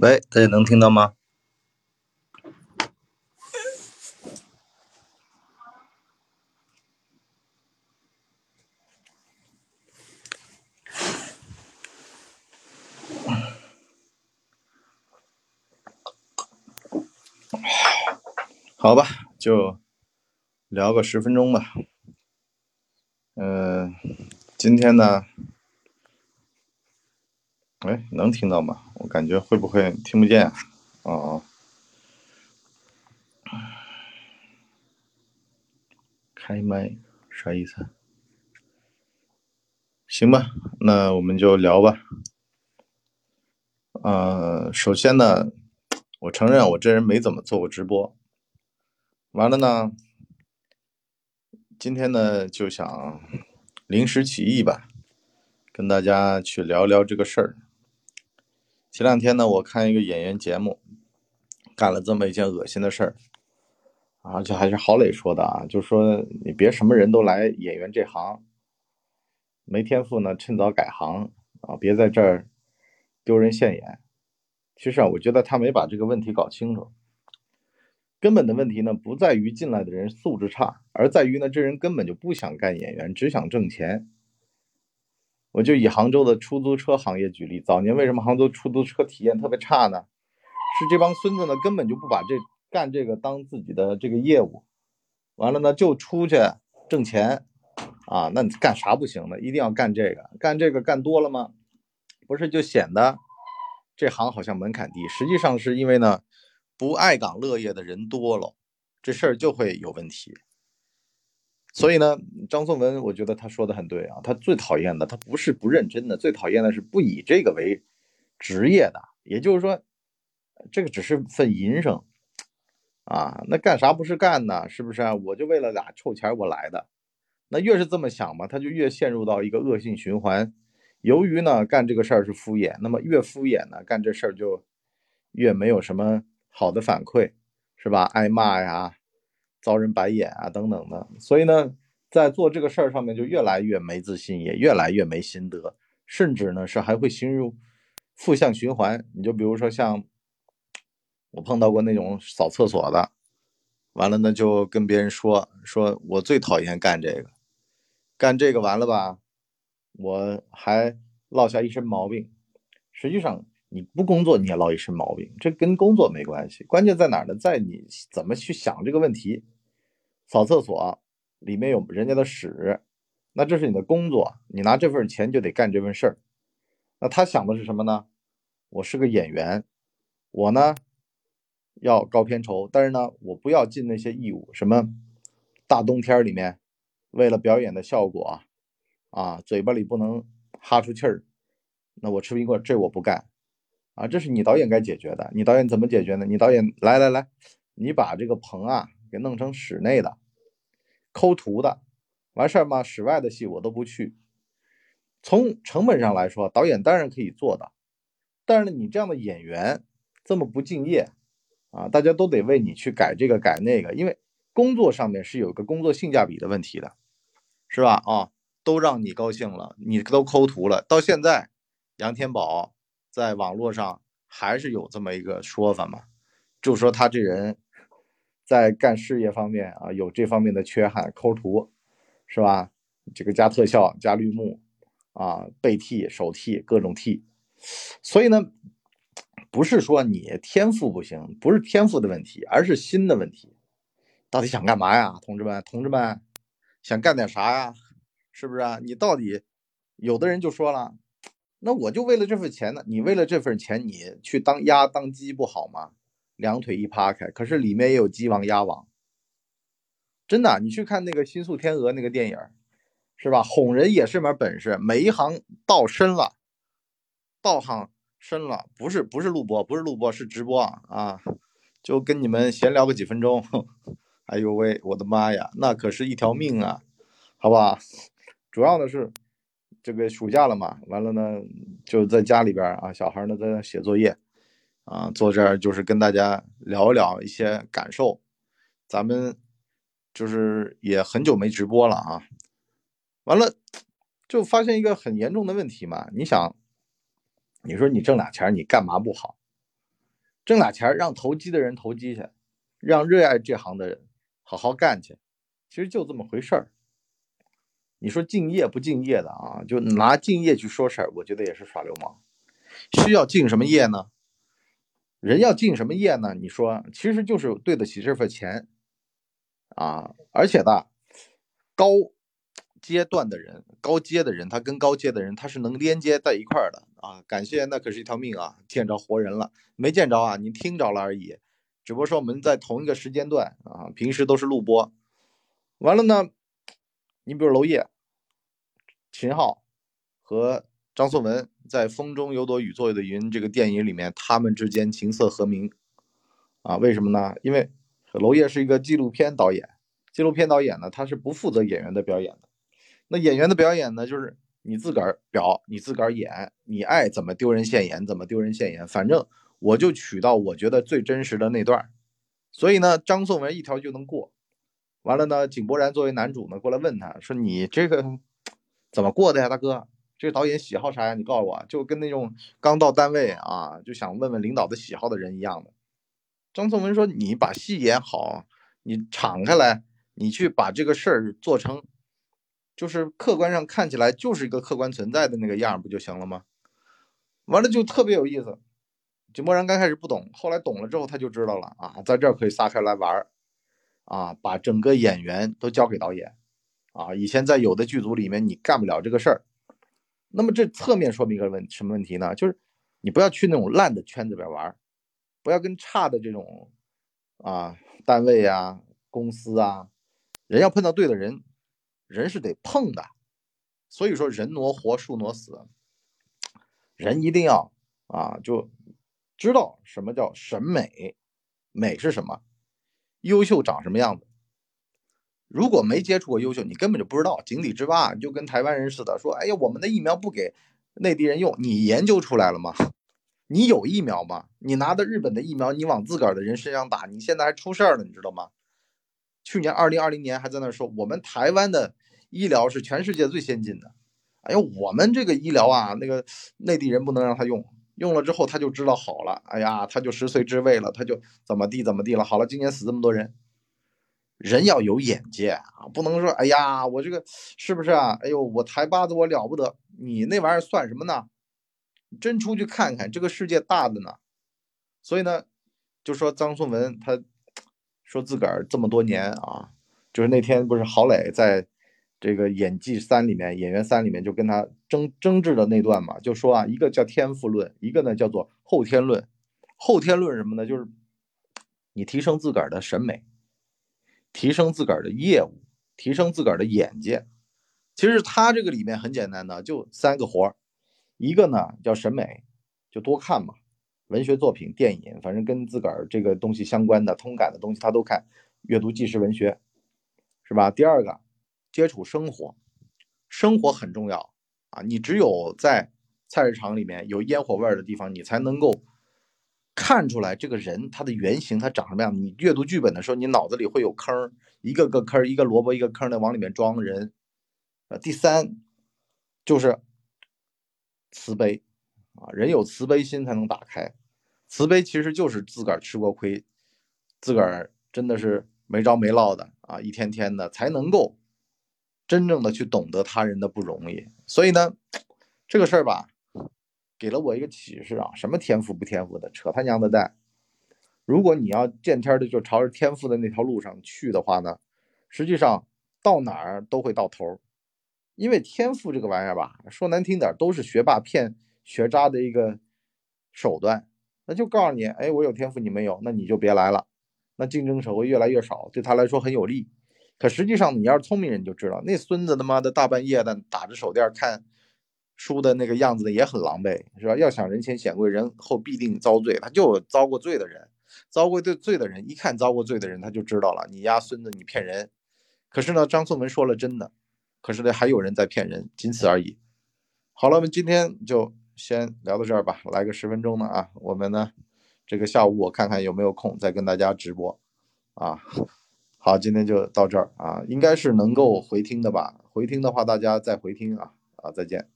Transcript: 喂，大家能听到吗？好吧，就聊个10分钟吧。今天呢，喂，能听到吗？我感觉会不会听不见啊？哦，开麦啥意思？行吧，那我们就聊吧。首先呢，我承认我这人没怎么做过直播。完了呢，今天呢就想临时起意吧，跟大家去聊聊这个事儿。前两天呢，我看一个演员节目，干了这么一件恶心的事儿，而且还是郝蕾说的啊，就说你别什么人都来演员这行，没天赋呢趁早改行啊，别在这儿丢人现眼。其实啊，我觉得他没把这个问题搞清楚，根本的问题呢不在于进来的人素质差，而在于呢这人根本就不想干演员，只想挣钱。我就以杭州的出租车行业举例，早年为什么杭州出租车体验特别差呢？是这帮孙子呢根本就不把干这个当自己的这个业务，完了呢就出去挣钱啊，那你干啥不行呢？一定要干这个，干这个干多了吗？不是就显得这行好像门槛低，实际上是因为呢不爱岗乐业的人多了，这事儿就会有问题。所以呢，张颂文我觉得他说的很对啊，他最讨厌的他不是不认真的，最讨厌的是不以这个为职业的，也就是说这个只是份营生啊，那干啥不是干呢？是不是啊？我就为了俩臭钱我来的，那越是这么想嘛，他就越陷入到一个恶性循环。由于呢干这个事儿是敷衍，那么越敷衍呢干这事儿就越没有什么好的反馈，是吧？挨骂呀，遭人白眼啊等等的，所以呢在做这个事儿上面就越来越没自信，也越来越没心得，甚至呢是还会陷入负向循环。你就比如说像我碰到过那种扫厕所的，完了呢就跟别人说我最讨厌干这个，完了吧我还落下一身毛病。实际上你不工作你也落一身毛病，这跟工作没关系，关键在哪儿呢？在你怎么去想这个问题。扫厕所里面有人家的屎，那这是你的工作，你拿这份钱就得干这份事儿。那他想的是什么呢？我是个演员，我呢要高片酬，但是呢我不要尽那些义务，什么大冬天里面为了表演的效果啊，嘴巴里不能哈出气儿，那我吃冰棍这我不干啊，这是你导演该解决的。你导演怎么解决呢？你导演来，你把这个棚啊给弄成室内的抠图的，完事儿嘛室外的戏我都不去。从成本上来说，导演当然可以做的，但是呢你这样的演员这么不敬业啊，大家都得为你去改这个改那个，因为工作上面是有个工作性价比的问题的，是吧？啊，都让你高兴了，你都抠图了，到现在杨天宝在网络上还是有这么一个说法嘛，就说他这人在干事业方面啊有这方面的缺憾，抠图是吧？这个加特效加绿幕啊，背替手替各种替。所以呢不是说你天赋不行，不是天赋的问题，而是心的问题。到底想干嘛呀？同志们想干点啥呀？是不是啊？你到底有的人就说了，那我就为了这份钱呢，你为了这份钱你去当鸭当鸡不好吗？两腿一趴开，可是里面也有鸡王鸭王，真的，你去看那个新宿天鹅那个电影，是吧？哄人也是门本事，每一行道行深了，不是录播，是直播啊，就跟你们闲聊个几分钟，哎呦喂，我的妈呀，那可是一条命啊，好吧？主要的是这个暑假了嘛，完了呢就在家里边啊，小孩呢在那写作业啊，坐这儿就是跟大家聊一聊一些感受。咱们就是也很久没直播了啊，完了就发现一个很严重的问题嘛，你想你说你挣俩钱你干嘛不好挣俩钱让投机的人投机去，让热爱这行的人好好干去，其实就这么回事儿。你说敬业不敬业的啊，就拿敬业去说事儿，我觉得也是耍流氓。需要敬什么业呢？人要敬什么业呢？你说其实就是对得起这份钱啊。而且呢，高阶的人他跟高阶的人他是能连接在一块儿的啊。感谢那可是一条命啊，见着活人了，没见着啊，你听着了而已，只不过说我们在同一个时间段啊，平时都是录播。完了呢，你比如娄烨、秦昊和张颂文在《风中有朵雨做的云》这个电影里面，他们之间琴瑟和鸣啊。为什么呢？因为娄烨是一个纪录片导演，纪录片导演呢他是不负责演员的表演的。那演员的表演呢，就是你自个儿表，你自个儿演，你爱怎么丢人现眼怎么丢人现眼，反正我就取到我觉得最真实的那段。所以呢，张颂文一条就能过。完了呢，井柏然作为男主呢过来问他说，你这个怎么过的呀大哥，这个导演喜好啥呀，你告诉我。就跟那种刚到单位啊就想问问领导的喜好的人一样的。张颂文说，你把戏演好，你敞开来，你去把这个事儿做成就是客观上看起来就是一个客观存在的那个样不就行了吗？完了就特别有意思，井柏然刚开始不懂，后来懂了之后他就知道了啊，在这儿可以撒开来玩啊，把整个演员都交给导演啊。以前在有的剧组里面你干不了这个事儿。那么这侧面说明一个什么问题呢？就是你不要去那种烂的圈子边玩，不要跟差的这种啊单位啊公司啊，人要碰到对的人，人是得碰的。所以说人挪活树挪死，人一定要啊就知道什么叫审美，美是什么，优秀长什么样子。如果没接触过优秀，你根本就不知道，井底之蛙。就跟台湾人似的，说哎呀我们的疫苗不给内地人用，你研究出来了吗？你有疫苗吗？你拿的日本的疫苗你往自个儿的人身上打，你现在还出事儿了，你知道吗？去年2020年还在那说我们台湾的医疗是全世界最先进的，哎呀我们这个医疗啊，那个内地人不能让他用，用了之后他就知道好了，哎呀他就食髓知味了，他就怎么地怎么地了，好了今年死这么多人。人要有眼界啊，不能说哎呀我这个是不是啊，哎呦我台巴子我了不得，你那玩意儿算什么呢？真出去看看，这个世界大的呢。所以呢就说张颂文他说自个儿这么多年啊，就是那天不是郝蕾在这个演员三里面就跟他争执的那段嘛，就说啊，一个叫天赋论，一个呢叫做后天论。后天论什么呢？就是你提升自个儿的审美，提升自个儿的业务，提升自个儿的眼界。其实他这个里面很简单的就三个活，一个呢叫审美，就多看嘛，文学作品电影，反正跟自个儿这个东西相关的通感的东西他都看，阅读纪实文学是吧。第二个接触生活，生活很重要啊！你只有在菜市场里面有烟火味的地方，你才能够看出来这个人他的原型他长什么样。你阅读剧本的时候，你脑子里会有坑，一个个坑，一个萝卜一个坑的往里面装人。第三就是慈悲啊，人有慈悲心才能打开。慈悲其实就是自个儿吃过亏，自个儿真的是没着没落的啊，一天天的才能够真正的去懂得他人的不容易。所以呢这个事儿吧给了我一个启示啊，什么天赋不天赋的扯他娘的蛋。如果你要见天的就朝着天赋的那条路上去的话呢，实际上到哪儿都会到头。因为天赋这个玩意儿吧，说难听点都是学霸骗学渣的一个手段。那就告诉你哎我有天赋你没有，那你就别来了，那竞争者会越来越少，对他来说很有利。可实际上你要是聪明人就知道，那孙子他妈的大半夜的打着手电看书的那个样子的也很狼狈是吧。要想人前显贵，人后必定遭罪，他就遭过罪的人，一看遭过罪的人他就知道了，你丫孙子你骗人。可是呢张颂文说了真的，可是呢还有人在骗人，仅此而已。好了，我们今天就先聊到这儿吧，来个10分钟呢啊，我们呢这个下午我看看有没有空再跟大家直播啊。好，今天就到这儿啊，应该是能够回听的吧？回听的话，大家再回听啊！再见。